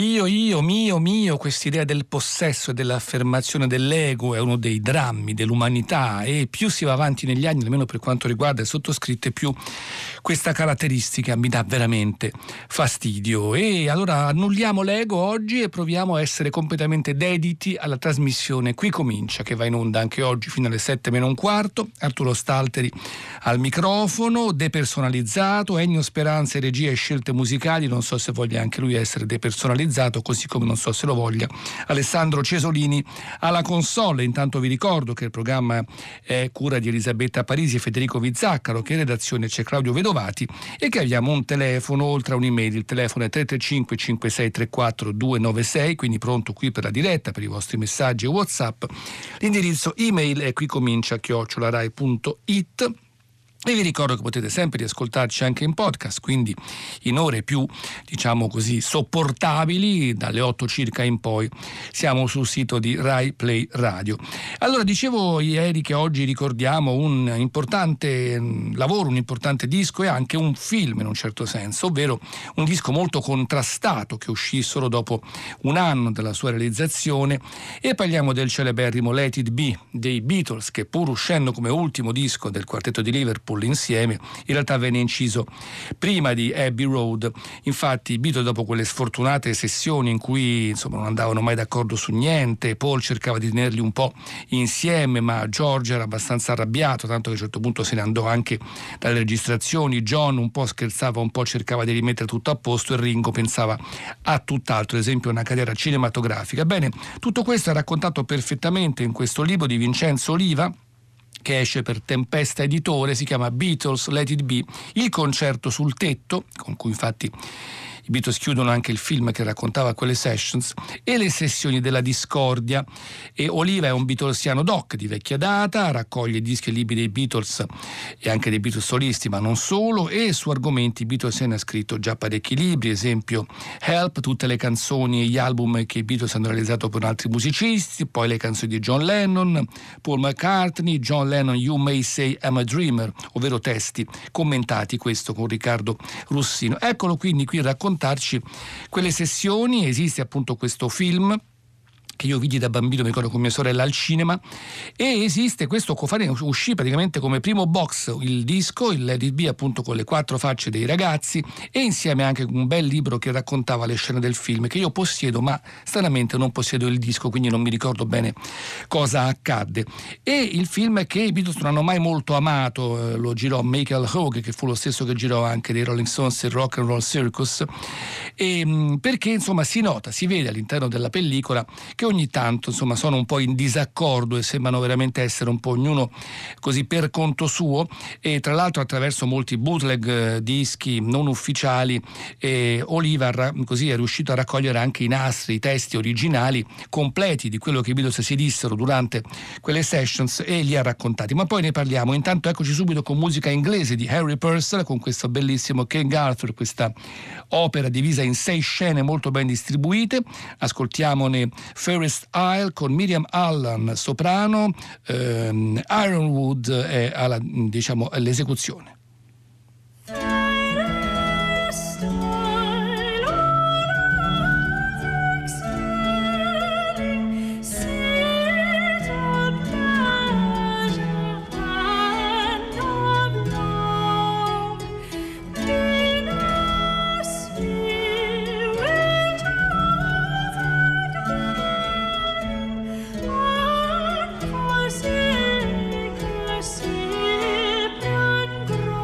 Io, mio, quest'idea del possesso e dell'affermazione dell'ego è uno dei drammi dell'umanità, e più si va avanti negli anni, almeno per quanto riguarda il sottoscritto, più questa caratteristica mi dà veramente fastidio. E allora annulliamo l'ego oggi e proviamo a essere completamente dediti alla trasmissione Qui Comincia, che va in onda anche oggi fino alle 7:15. Arturo Stalteri al microfono, depersonalizzato, Ennio Speranza e regia e scelte musicali, non so se voglia anche lui essere depersonalizzato, così come non so se lo voglia Alessandro Cesolini alla console. Intanto vi ricordo che il programma è cura di Elisabetta Parisi e Federico Vizzaccaro, che in redazione c'è Claudio Vedovati, e che abbiamo un telefono oltre a un'email. Il telefono è 335 5634 296, quindi pronto qui per la diretta, per i vostri messaggi e WhatsApp. L'indirizzo email è quicomincia@rai.it. E vi ricordo che potete sempre riascoltarci anche in podcast, quindi in ore più, diciamo così, sopportabili, dalle 8 circa in poi siamo sul sito di Rai Play Radio. Allora, dicevo ieri che oggi ricordiamo un importante lavoro, un importante disco e anche un film in un certo senso, ovvero un disco molto contrastato che uscì solo dopo un anno dalla sua realizzazione, e parliamo del celeberrimo Let It Be dei Beatles, che pur uscendo come ultimo disco del quartetto di Liverpool insieme, in realtà venne inciso prima di Abbey Road. Infatti i Beatles, dopo quelle sfortunate sessioni in cui non andavano mai d'accordo su niente, Paul cercava di tenerli un po' insieme ma George era abbastanza arrabbiato, tanto che a un certo punto se ne andò anche dalle registrazioni, John un po' scherzava, un po' cercava di rimettere tutto a posto, e Ringo pensava a tutt'altro, ad esempio una carriera cinematografica. Bene, tutto questo è raccontato perfettamente in questo libro di Vincenzo Oliva, che esce per Tempesta Editore, si chiama Beatles, Let It Be, il concerto sul tetto, con cui infatti i Beatles chiudono anche il film che raccontava quelle sessions, e le sessioni della discordia. E Oliva è un beatlesiano doc di vecchia data, raccoglie dischi e libri dei Beatles e anche dei Beatles solisti, ma non solo, e su argomenti beatlesiani ha scritto già parecchi libri, esempio Help, tutte le canzoni e gli album che i Beatles hanno realizzato per altri musicisti, poi le canzoni di John Lennon, Paul McCartney, John Lennon You May Say I'm a Dreamer, ovvero testi commentati, questo con Riccardo Russino. Eccolo quindi qui raccontato quelle sessioni. Esiste appunto questo film che io vidi da bambino, mi ricordo con mia sorella al cinema, e esiste questo cofaneo, uscì praticamente come primo box il disco, il Let It Be, appunto con le 4 facce dei ragazzi, e insieme anche un bel libro che raccontava le scene del film, che io possiedo ma stranamente non possiedo il disco, quindi non mi ricordo bene cosa accadde. E il film che i Beatles non hanno mai molto amato, lo girò Michael Roeg, che fu lo stesso che girò anche dei Rolling Stones il Rock and Roll Circus, e perché si nota, si vede all'interno della pellicola che ogni tanto sono un po' in disaccordo e sembrano veramente essere un po' ognuno così per conto suo. E tra l'altro, attraverso molti bootleg, dischi non ufficiali, Oliva così è riuscito a raccogliere anche i nastri, i testi originali completi di quello che i Beatles si dissero durante quelle sessions, e li ha raccontati, ma poi ne parliamo. Intanto eccoci subito con musica inglese di Harry Purcell, con questo bellissimo King Arthur, questa opera divisa in 6 scene molto ben distribuite. Ascoltiamone Ferris Isle con Miriam Allen soprano, Ironwood è all'esecuzione. Grow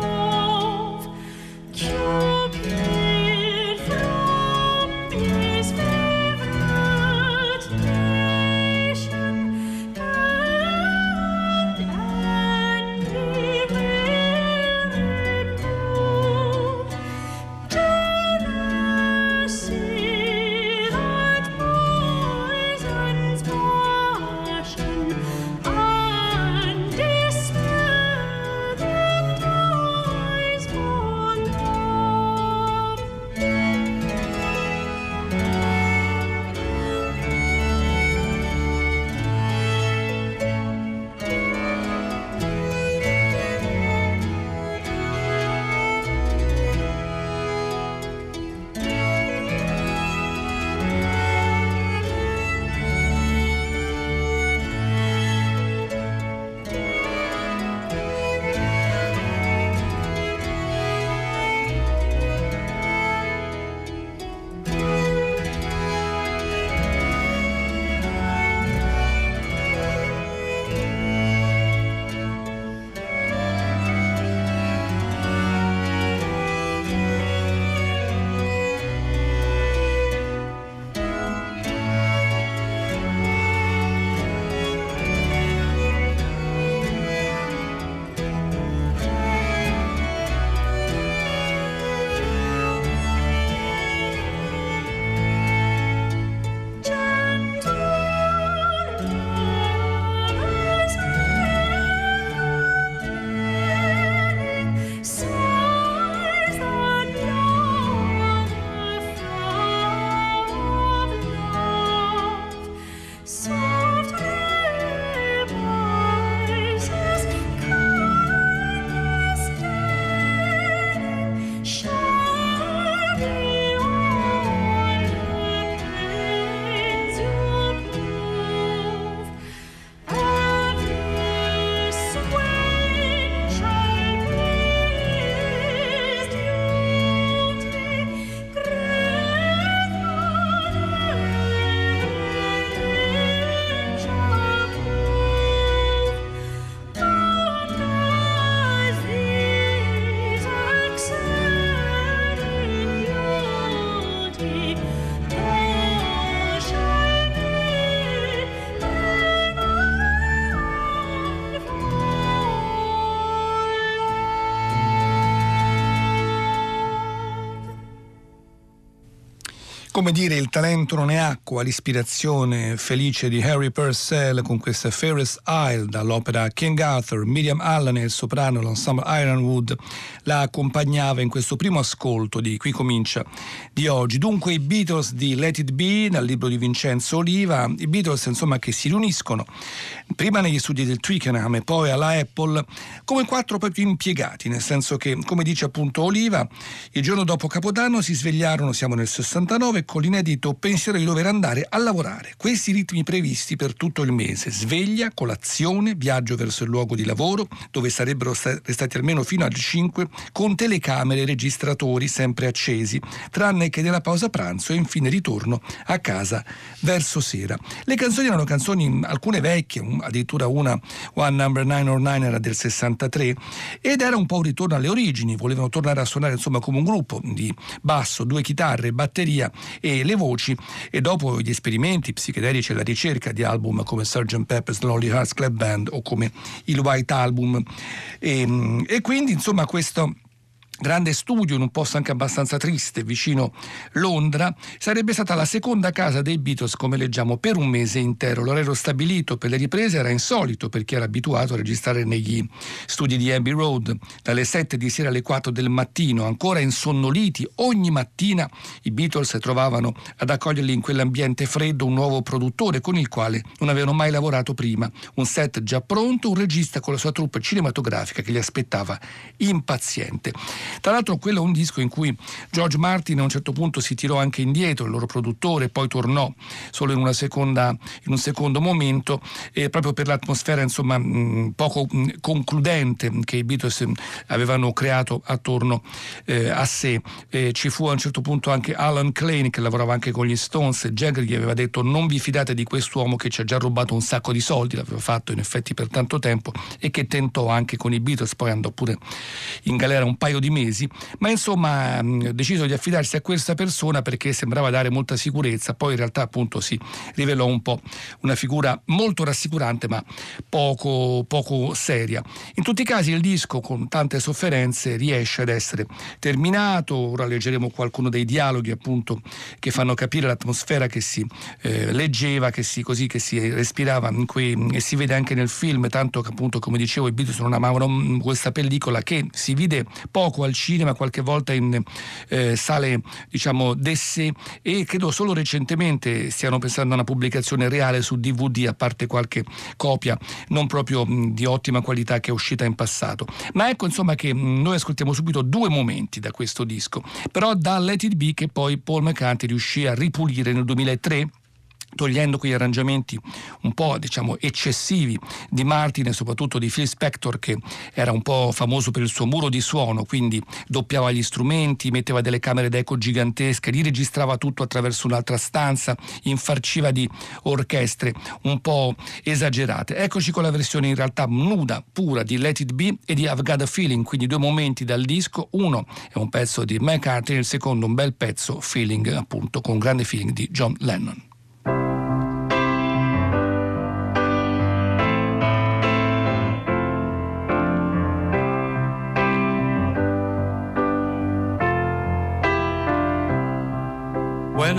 come dire, il talento non è acqua, l'ispirazione felice di Harry Purcell con questa Ferris Isle dall'opera King Arthur. Miriam Allen, il soprano, l'ensemble Ironwood la accompagnava in questo primo ascolto di Qui comincia di oggi. Dunque i Beatles di Let It Be, dal libro di Vincenzo Oliva, i Beatles insomma che si riuniscono prima negli studi del Twickenham e poi alla Apple come quattro proprio impiegati, nel senso che, come dice appunto Oliva, il giorno dopo Capodanno si svegliarono, siamo nel 69, con l'inedito pensiero di dover andare a lavorare. Questi ritmi previsti per tutto il mese: sveglia, colazione, viaggio verso il luogo di lavoro, dove sarebbero restati almeno fino alle 5, con telecamere e registratori sempre accesi, tranne che nella pausa pranzo, e infine ritorno a casa verso sera. Le canzoni erano canzoni, alcune vecchie, addirittura una One Number 9 or 9 era del 63, ed era un po' un ritorno alle origini. Volevano tornare a suonare insomma come un gruppo di basso, due chitarre, batteria e le voci, e dopo gli esperimenti psichedelici e la ricerca di album come Sgt. Pepper's Lonely Hearts Club Band o come il White Album, e quindi insomma questo grande studio in un posto anche abbastanza triste vicino Londra sarebbe stata la seconda casa dei Beatles, come leggiamo, per un mese intero. L'orario stabilito per le riprese era insolito perché era abituato a registrare negli studi di Abbey Road dalle 7 di sera alle 4 del mattino. Ancora insonnoliti, ogni mattina i Beatles trovavano ad accoglierli in quell'ambiente freddo un nuovo produttore con il quale non avevano mai lavorato prima, un set già pronto, un regista con la sua troupe cinematografica che li aspettava impaziente. Tra l'altro quello è un disco in cui George Martin a un certo punto si tirò anche indietro, il loro produttore, poi tornò solo in un secondo momento, proprio per l'atmosfera insomma poco concludente che i Beatles avevano creato attorno a sé. Ci fu a un certo punto anche Alan Klein che lavorava anche con gli Stones, e Jagger gli aveva detto: non vi fidate di quest'uomo che ci ha già rubato un sacco di soldi, l'aveva fatto in effetti per tanto tempo, e che tentò anche con i Beatles, poi andò pure in galera un paio di mesi, ma insomma deciso di affidarsi a questa persona perché sembrava dare molta sicurezza. Poi in realtà appunto si rivelò un po' una figura molto rassicurante ma poco seria. In tutti i casi il disco, con tante sofferenze, riesce ad essere terminato. Ora leggeremo qualcuno dei dialoghi appunto che fanno capire l'atmosfera che si leggeva, che si respirava e si vede anche nel film, tanto che appunto, come dicevo, i Beatles non amavano questa pellicola, che si vide poco al cinema, qualche volta in sale diciamo d'essè, e credo solo recentemente stiano pensando a una pubblicazione reale su DVD, a parte qualche copia non proprio di ottima qualità che è uscita in passato. Ma ecco insomma che noi ascoltiamo subito due momenti da questo disco, però da Let It Be, che poi Paul McCartney riuscì a ripulire nel 2003, togliendo quegli arrangiamenti un po' diciamo eccessivi di Martin e soprattutto di Phil Spector, che era un po' famoso per il suo muro di suono, quindi doppiava gli strumenti, metteva delle camere d'eco gigantesche, li registrava tutto attraverso un'altra stanza, infarciva di orchestre un po' esagerate. Eccoci con la versione in realtà nuda, pura, di Let It Be e di I've Got a Feeling, quindi due momenti dal disco, uno è un pezzo di McCartney, il secondo un bel pezzo, Feeling appunto, con grande feeling di John Lennon. When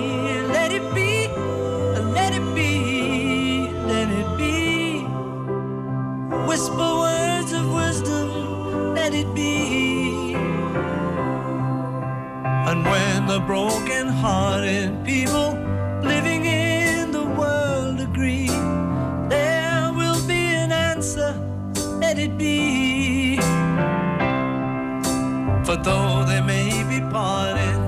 Whisper words of wisdom, let it be. And when the broken-hearted people living in the world agree, there will be an answer, let it be. For though they may be parted,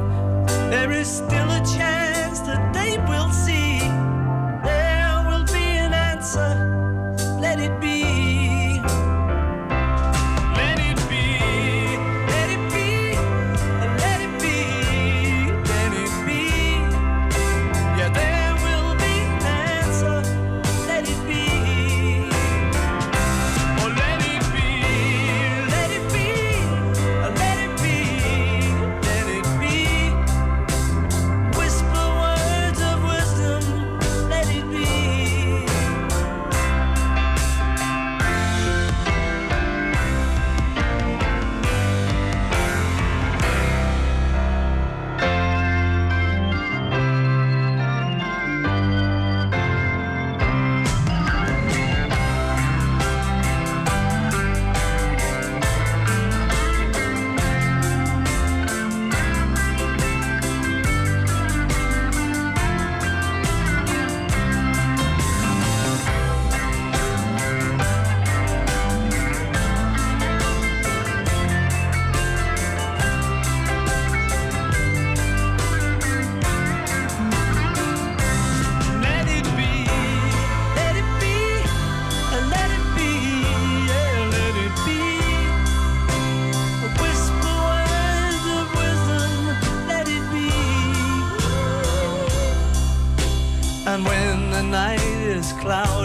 there is still a chance that they will see. There will be an answer, let it be.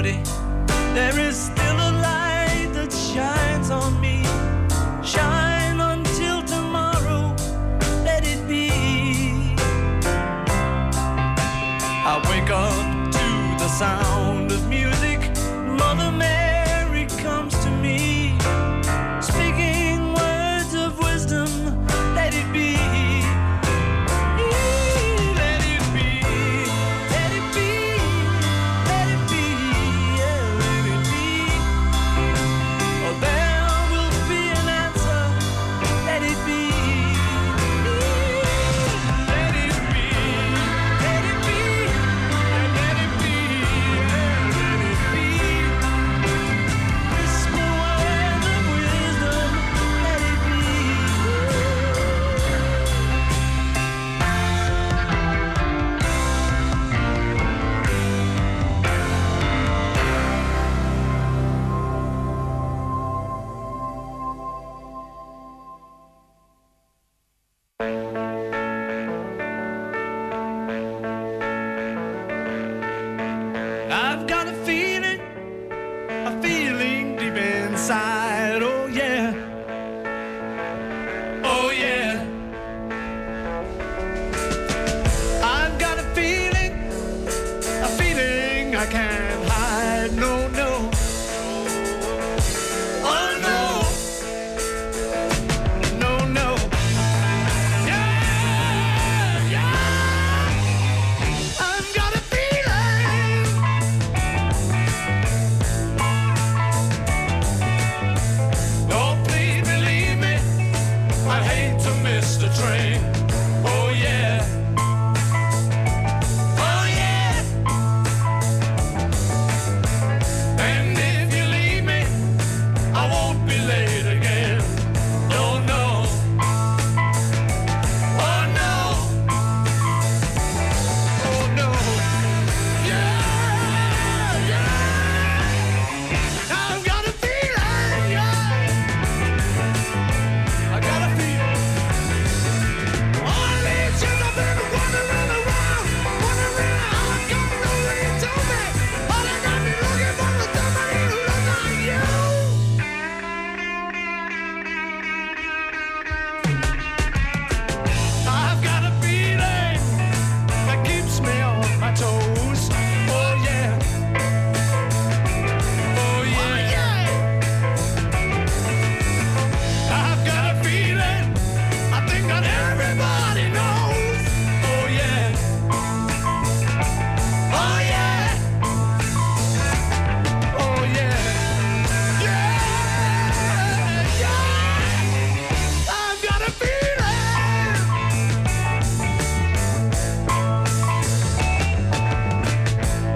cloudy, there is still a light that shines on me. Shine until tomorrow, let it be. I wake up to the sound of music. Mother Mary comes to me, speaking words of wisdom, let it be.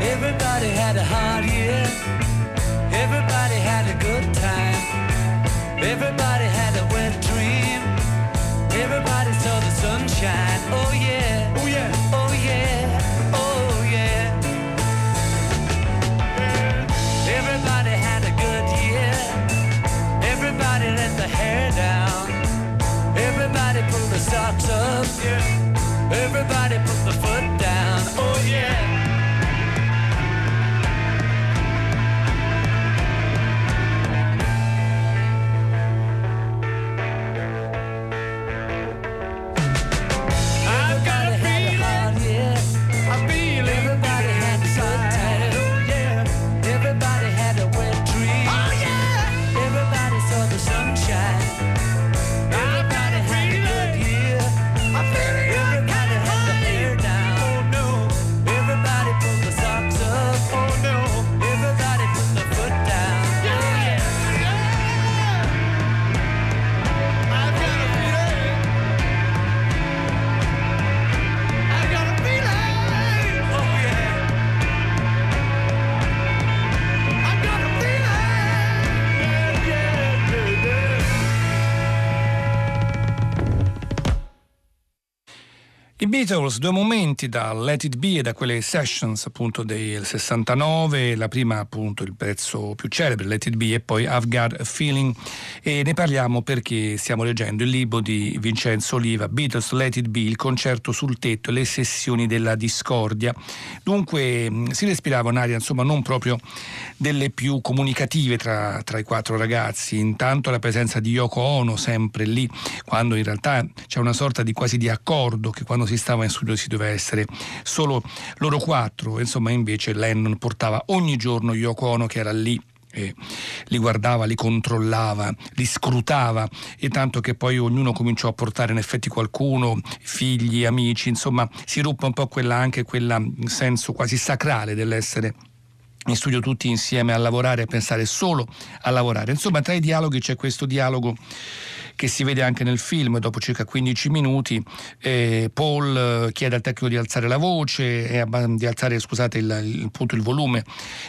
Everybody had a good year. I feel it. Everybody had a Beatles, due momenti da Let It Be e da quelle sessions appunto del 69, la prima appunto il pezzo più celebre Let It Be e poi I've Got a Feeling, e ne parliamo perché stiamo leggendo il libro di Vincenzo Oliva, Beatles Let It Be, il concerto sul tetto e le sessioni della discordia. Dunque si respirava un'aria insomma non proprio delle più comunicative tra i quattro ragazzi, intanto la presenza di Yoko Ono sempre lì, quando in realtà c'è una sorta di quasi di accordo che quando si stava in studio si doveva essere solo loro quattro, insomma invece Lennon portava ogni giorno Yoko Ono che era lì e li guardava, li controllava, li scrutava, e tanto che poi ognuno cominciò a portare in effetti qualcuno, figli, amici, insomma si ruppe un po' quella senso quasi sacrale dell'essere in studio tutti insieme a lavorare, a pensare solo a lavorare. Insomma tra i dialoghi c'è questo dialogo che si vede anche nel film, dopo circa 15 minuti Paul chiede al tecnico di alzare la voce il volume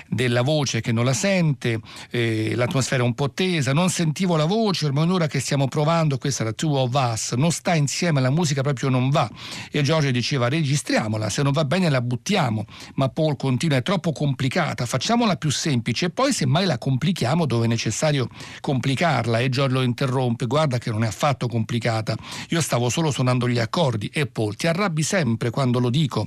della voce che non la sente, l'atmosfera è un po' tesa, non sentivo la voce, ormai un'ora che stiamo provando, questa era Two of Us, non sta insieme, la musica proprio non va, e George diceva registriamola, se non va bene la buttiamo, ma Paul continua, è troppo complicata, facciamola più semplice e poi semmai la complichiamo dove è necessario complicarla, e George lo interrompe, guarda che non è affatto complicata, io stavo solo suonando gli accordi, e Paul, ti arrabbi sempre quando lo dico,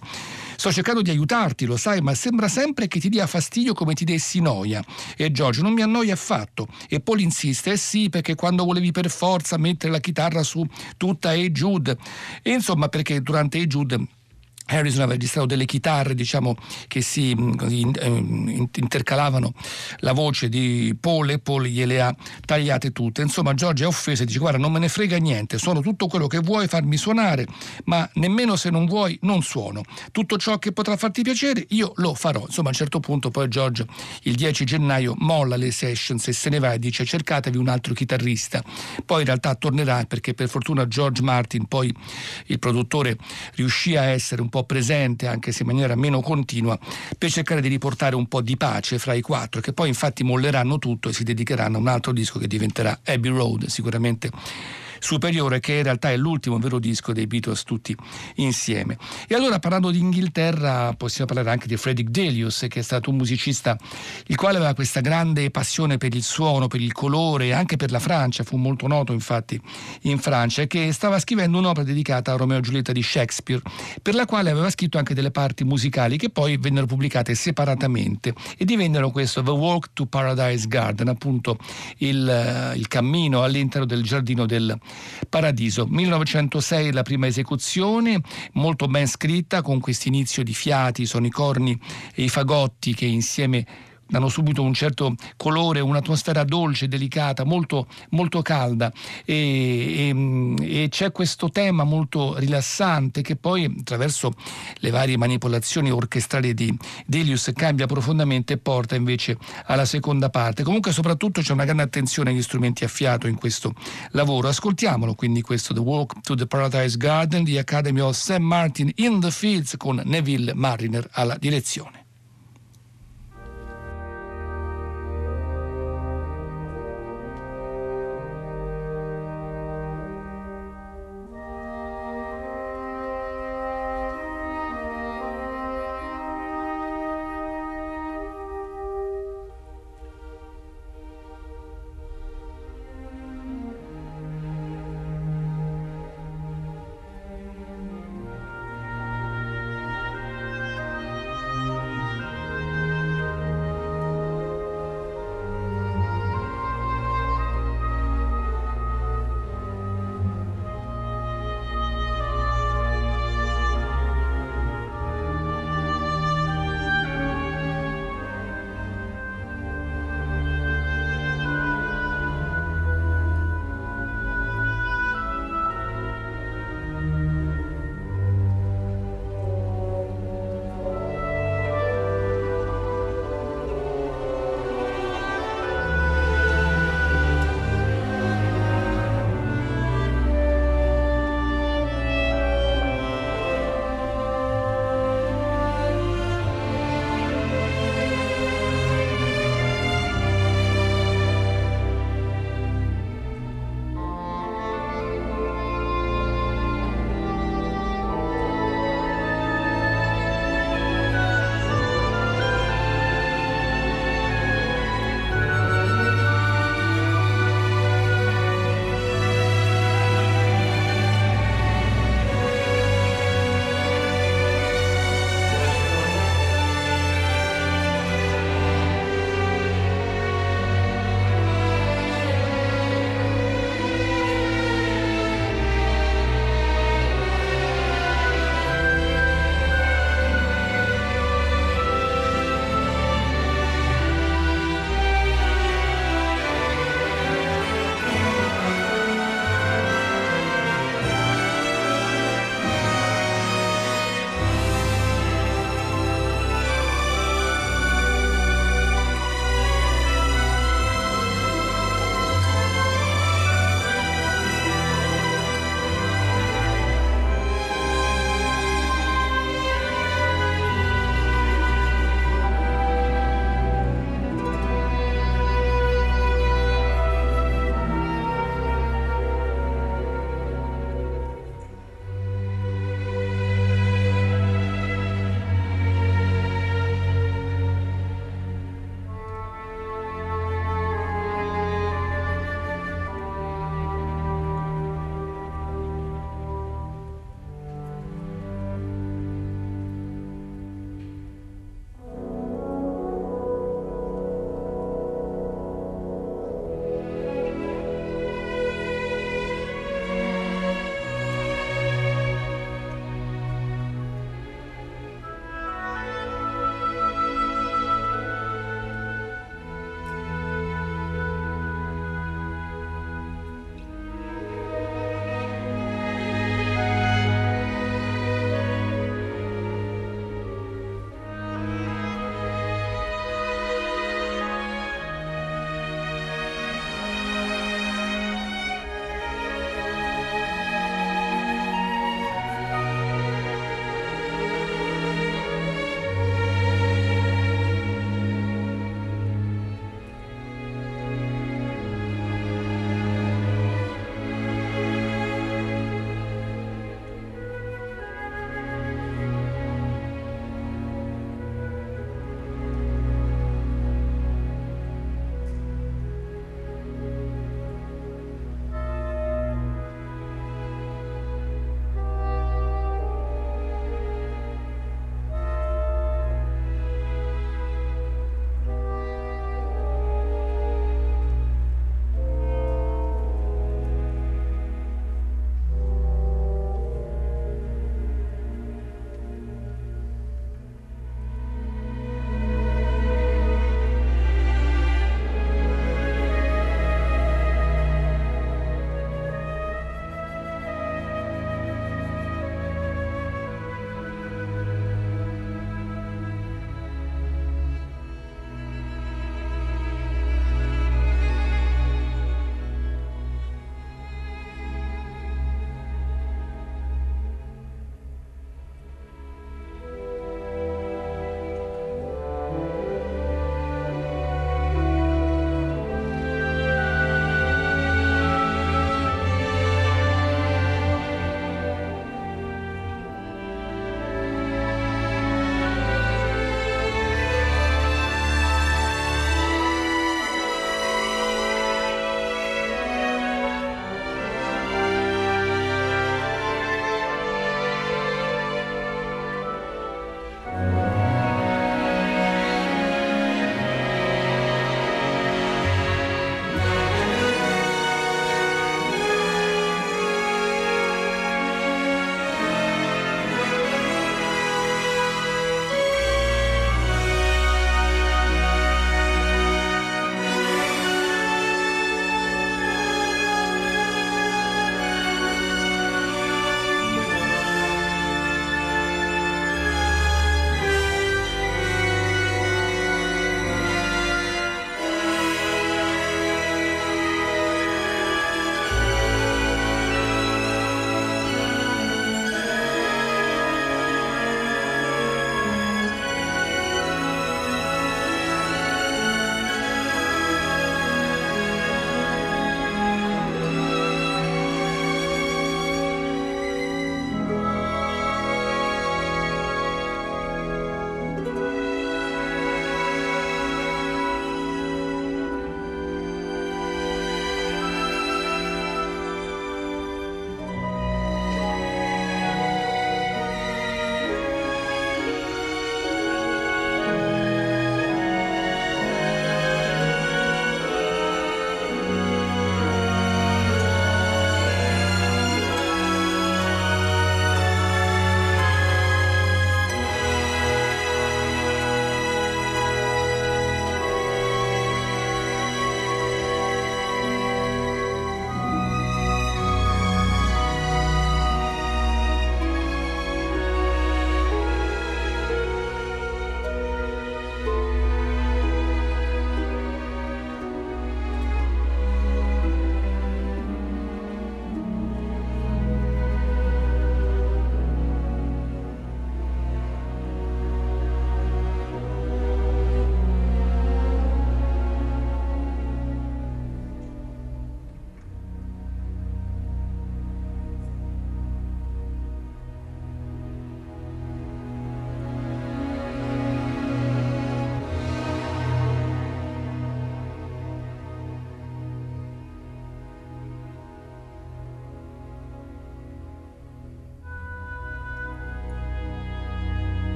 sto cercando di aiutarti, lo sai, ma sembra sempre che ti dia fastidio come ti dessi noia, e George non mi annoia affatto, e Paul insiste, sì perché quando volevi per forza mettere la chitarra su tutta Hey Jude, e insomma perché durante Hey Jude Harrison aveva registrato delle chitarre che si intercalavano la voce di Paul, e Paul gliele ha tagliate tutte. Insomma George è offeso e dice guarda non me ne frega niente, suono tutto quello che vuoi farmi suonare, ma nemmeno se non vuoi non suono, tutto ciò che potrà farti piacere io lo farò. Insomma a un certo punto poi George il 10 gennaio molla le sessions e se ne va e dice cercatevi un altro chitarrista, poi in realtà tornerà perché per fortuna George Martin, poi il produttore, riuscì a essere un po' presente anche se in maniera meno continua per cercare di riportare un po' di pace fra i quattro, che poi infatti molleranno tutto e si dedicheranno a un altro disco che diventerà Abbey Road, sicuramente superiore, che in realtà è l'ultimo vero disco dei Beatles tutti insieme. E allora parlando di Inghilterra possiamo parlare anche di Frederick Delius, che è stato un musicista il quale aveva questa grande passione per il suono, per il colore e anche per la Francia, fu molto noto infatti in Francia, e che stava scrivendo un'opera dedicata a Romeo e Giulietta di Shakespeare, per la quale aveva scritto anche delle parti musicali che poi vennero pubblicate separatamente e divennero questo The Walk to Paradise Garden, appunto il cammino all'interno del giardino del Paradiso. 1906 la prima esecuzione, molto ben scritta, con questo inizio di fiati, sono i corni e i fagotti che insieme danno subito un certo colore, un'atmosfera dolce, delicata, molto, molto calda, e c'è questo tema molto rilassante che poi attraverso le varie manipolazioni orchestrali di Delius cambia profondamente e porta invece alla seconda parte. Comunque soprattutto c'è una grande attenzione agli strumenti a fiato in questo lavoro. Ascoltiamolo quindi questo The Walk to the Paradise Garden di Academy of St Martin in the Fields con Neville Marriner alla direzione.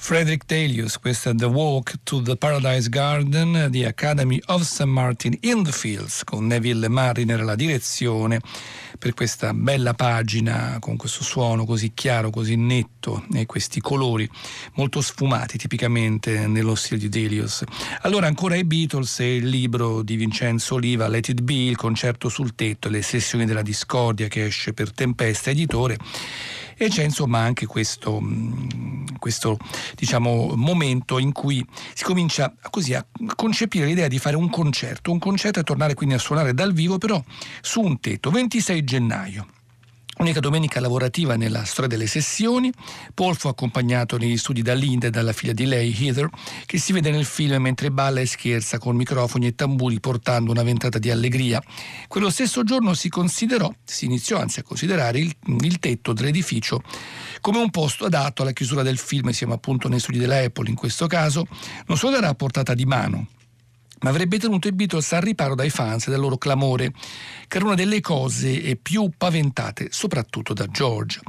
Frederick Delius, questa è The Walk to the Paradise Garden di Academy of St Martin in the Fields, con Neville Marriner alla direzione, per questa bella pagina con questo suono così chiaro, così netto e questi colori molto sfumati tipicamente nello stile di Delius. Allora ancora i Beatles e il libro di Vincenzo Oliva, Let It Be, il concerto sul tetto e le sessioni della discordia, che esce per Tempesta Editore, e c'è insomma anche questo diciamo momento in cui si comincia così a concepire l'idea di fare un concerto e tornare quindi a suonare dal vivo, però su un tetto. 26 gennaio, unica domenica lavorativa nella storia delle sessioni. Paul fu accompagnato negli studi da Linda e dalla figlia di lei, Heather, che si vede nel film mentre balla e scherza con microfoni e tamburi, portando una ventata di allegria. Quello stesso giorno si iniziò a considerare il tetto dell'edificio come un posto adatto alla chiusura del film. Siamo appunto nei studi della Apple in questo caso. Non solo era a portata di mano, ma avrebbe tenuto i Beatles al riparo dai fans e dal loro clamore, che era una delle cose più paventate, soprattutto da George.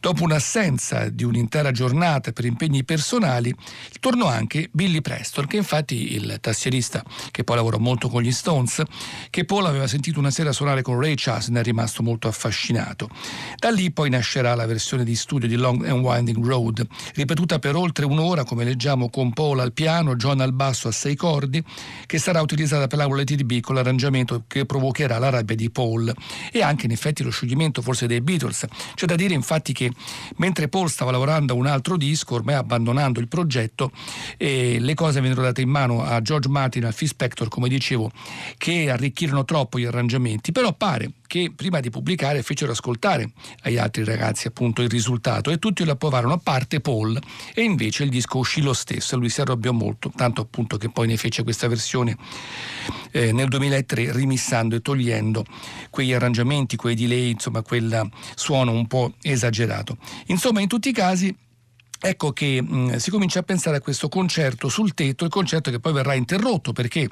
Dopo un'assenza di un'intera giornata per impegni personali, tornò anche Billy Preston, che infatti il tastierista, che poi lavorò molto con gli Stones, che Paul aveva sentito una sera suonare con Ray Charles, ne è rimasto molto affascinato. Da lì poi nascerà la versione di studio di Long and Winding Road, ripetuta per oltre un'ora, come leggiamo, con Paul al piano, John al basso a 6 cordi, che sarà utilizzata per l'aula Let It Be, con l'arrangiamento che provocherà la rabbia di Paul e anche in effetti lo scioglimento forse dei Beatles. C'è da dire infatti che mentre Paul stava lavorando a un altro disco, ormai abbandonando il progetto, le cose vennero date in mano a George Martin e al Phil Spector, come dicevo, che arricchirono troppo gli arrangiamenti. Però pare che prima di pubblicare fecero ascoltare agli altri ragazzi appunto il risultato, e tutti lo approvarono, a parte Paul, e invece il disco uscì lo stesso e lui si arrabbiò molto, tanto appunto che poi ne fece questa versione nel 2003, rimissando e togliendo quegli arrangiamenti, quei delay, insomma quel suono un po' esagerato. Insomma, in tutti i casi ecco che si comincia a pensare a questo concerto sul tetto, il concerto che poi verrà interrotto perché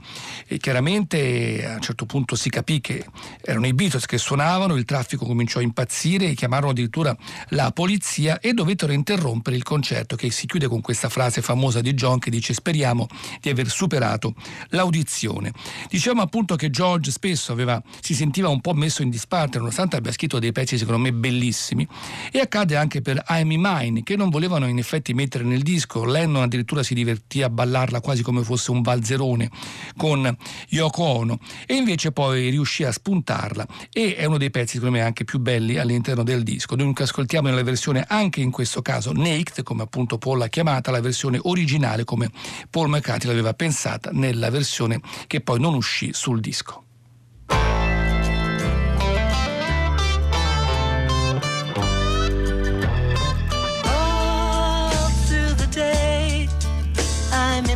chiaramente a un certo punto si capì che erano i Beatles che suonavano, il traffico cominciò a impazzire, chiamarono addirittura la polizia e dovettero interrompere il concerto, che si chiude con questa frase famosa di John che dice: speriamo di aver superato l'audizione. Diciamo appunto che George spesso si sentiva un po' messo in disparte, nonostante abbia scritto dei pezzi secondo me bellissimi, e accade anche per I'm Mine, che non volevano in effetti mettere nel disco. Lennon addirittura si divertì a ballarla quasi come fosse un valzerone con Yoko Ono, e invece poi riuscì a spuntarla, e è uno dei pezzi secondo me anche più belli all'interno del disco. Dunque ascoltiamo nella versione, anche in questo caso naked, come appunto Paul l'ha chiamata, la versione originale come Paul McCartney l'aveva pensata nella versione che poi non uscì sul disco. Time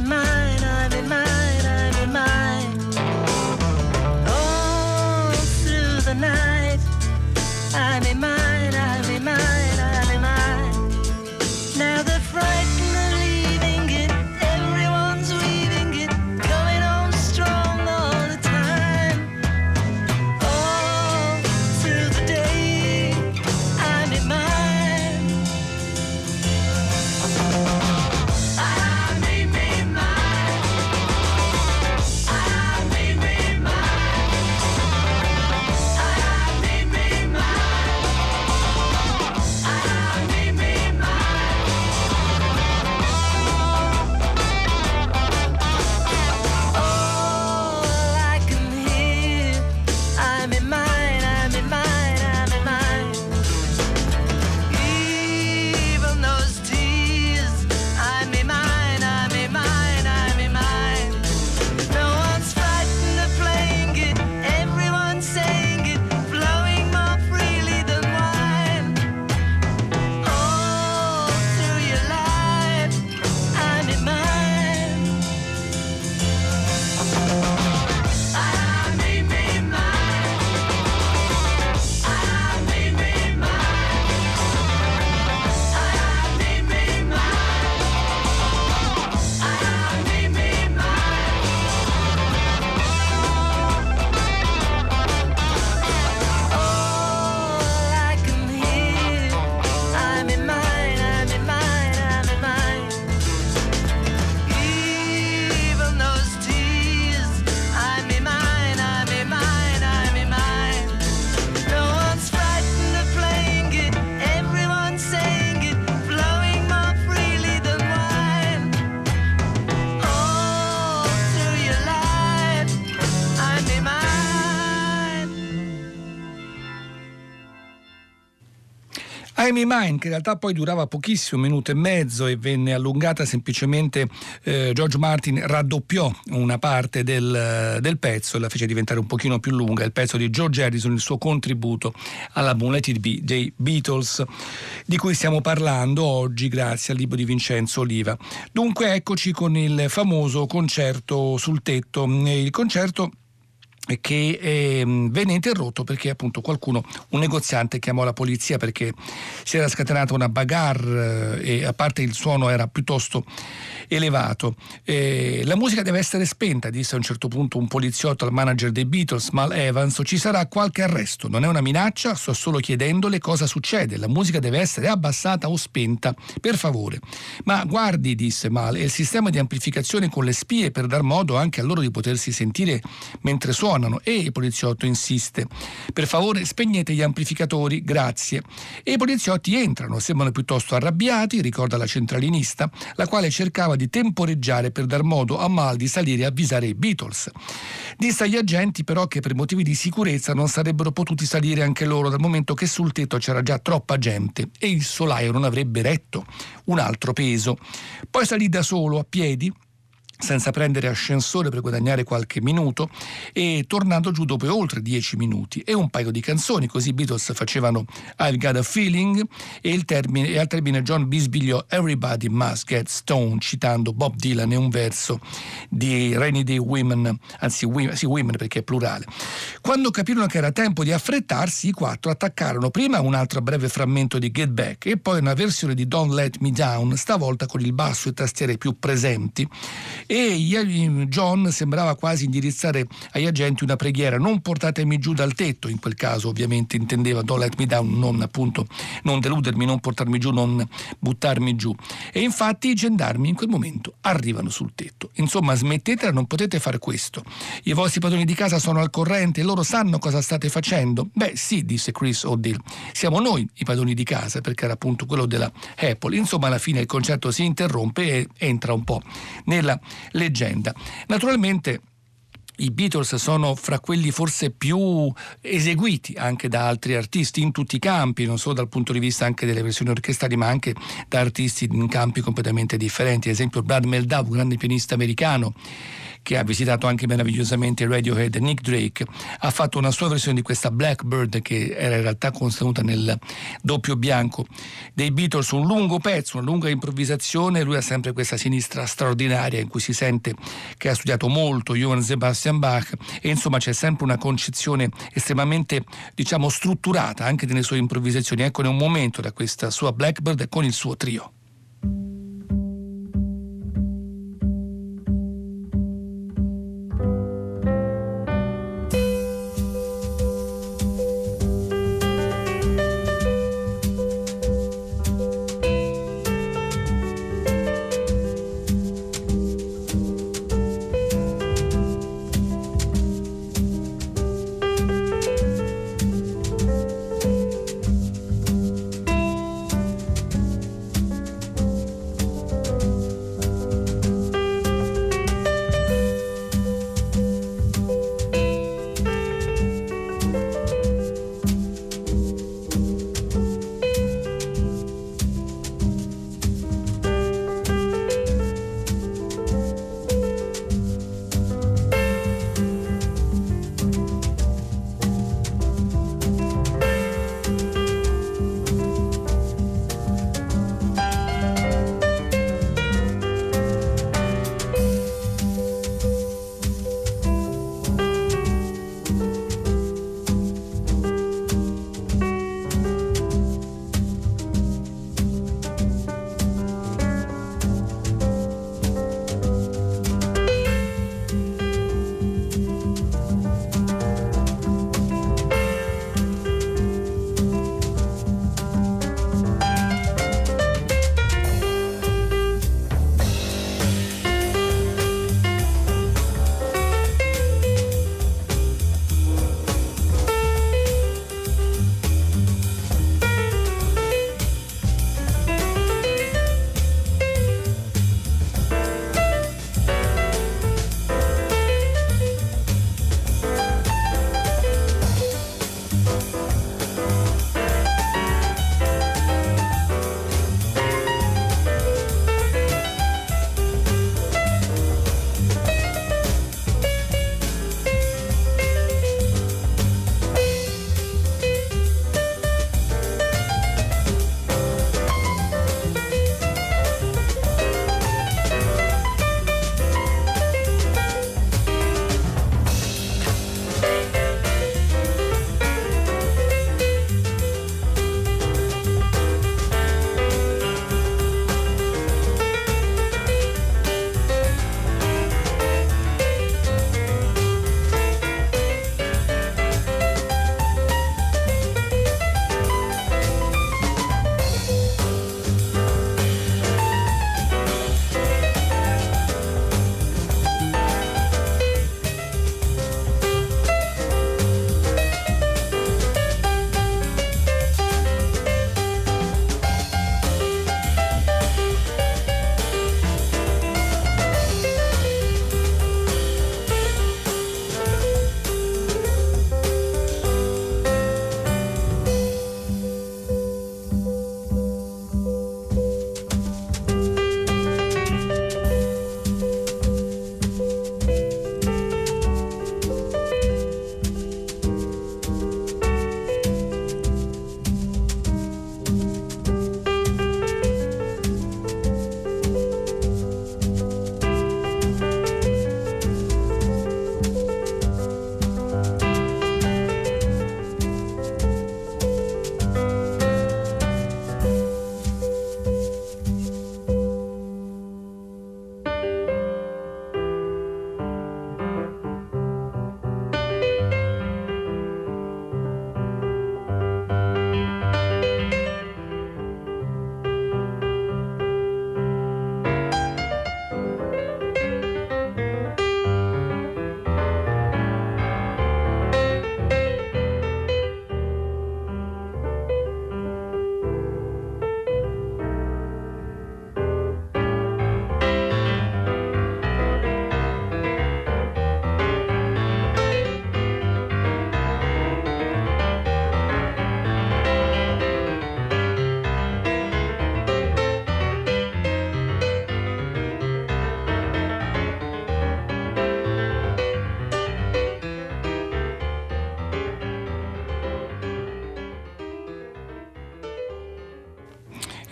I'm in Mine, che in realtà poi durava pochissimo, 1 minuto e mezzo, e venne allungata semplicemente. George Martin raddoppiò una parte del pezzo e la fece diventare un pochino più lunga, il pezzo di George Harrison, il suo contributo all'album Let It Be dei Beatles, di cui stiamo parlando oggi grazie al libro di Vincenzo Oliva. Dunque eccoci con il famoso concerto sul tetto, il concerto che venne interrotto perché appunto un negoziante chiamò la polizia perché si era scatenata una bagarre e a parte il suono era piuttosto elevato. La musica deve essere spenta, disse a un certo punto un poliziotto al manager dei Beatles, Mal Evans, ci sarà qualche arresto, non è una minaccia, sto solo chiedendole cosa succede, la musica deve essere abbassata o spenta, per favore. Ma guardi, disse Mal, è il sistema di amplificazione con le spie per dar modo anche a loro di potersi sentire mentre suonano. E il poliziotto insiste, per favore spegnete gli amplificatori, grazie. E i poliziotti entrano, sembrano piuttosto arrabbiati, ricorda la centralinista, la quale cercava di temporeggiare per dar modo a Mal di salire e avvisare i Beatles. Disse agli agenti però che per motivi di sicurezza non sarebbero potuti salire anche loro, dal momento che sul tetto c'era già troppa gente e il solaio non avrebbe retto un altro peso. Poi salì da solo a piedi, senza prendere ascensore, per guadagnare qualche minuto, e tornando giù dopo oltre 10 minuti, e un paio di canzoni, così i Beatles facevano I've Got a Feeling e al termine John bisbigliò Everybody Must Get Stoned, citando Bob Dylan e un verso di Rainy Day Women, anzi Women perché è plurale. Quando capirono che era tempo di affrettarsi, i quattro attaccarono prima un altro breve frammento di Get Back e poi una versione di Don't Let Me Down, stavolta con il basso e tastiere più presenti, e John sembrava quasi indirizzare agli agenti una preghiera, non portatemi giù dal tetto, in quel caso ovviamente intendeva Don't Let Me Down, non appunto non deludermi, non portarmi giù, non buttarmi giù. E infatti i gendarmi in quel momento arrivano sul tetto, insomma smettetela, non potete fare questo, i vostri padroni di casa sono al corrente e loro sanno cosa state facendo. Beh sì, disse Chris O'Dell, siamo noi i padroni di casa, perché era appunto quello della Apple. Insomma alla fine il concerto si interrompe e entra un po' nella leggenda. Naturalmente i Beatles sono fra quelli forse più eseguiti anche da altri artisti in tutti i campi, non solo dal punto di vista anche delle versioni orchestrali, ma anche da artisti in campi completamente differenti. Ad esempio Brad Meldau, un grande pianista americano che ha visitato anche meravigliosamente Radiohead, Nick Drake, ha fatto una sua versione di questa Blackbird, che era in realtà contenuta nel doppio bianco dei Beatles, un lungo pezzo, una lunga improvvisazione. Lui ha sempre questa sinistra straordinaria in cui si sente che ha studiato molto Johann Sebastian Bach, e insomma c'è sempre una concezione estremamente, diciamo, strutturata anche nelle sue improvvisazioni. Eccone un momento da questa sua Blackbird con il suo trio.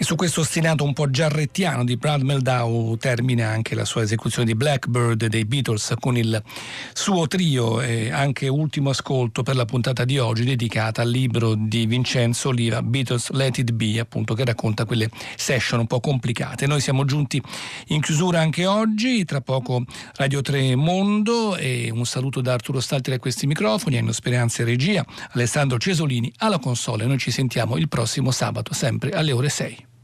su questo ostinato un po' giarrettiano di Brad Meldau termina anche la sua esecuzione di Blackbird dei Beatles con il suo trio, e anche ultimo ascolto per la puntata di oggi dedicata al libro di Vincenzo Oliva, Beatles Let It Be, appunto, che racconta quelle session un po' complicate. Noi siamo giunti in chiusura anche oggi, tra poco Radio 3 Mondo, e un saluto da Arturo Stalteri a questi microfoni, Ennio Speranza e regia, Alessandro Cesolini alla console. Noi ci sentiamo il prossimo sabato sempre alle ore 6.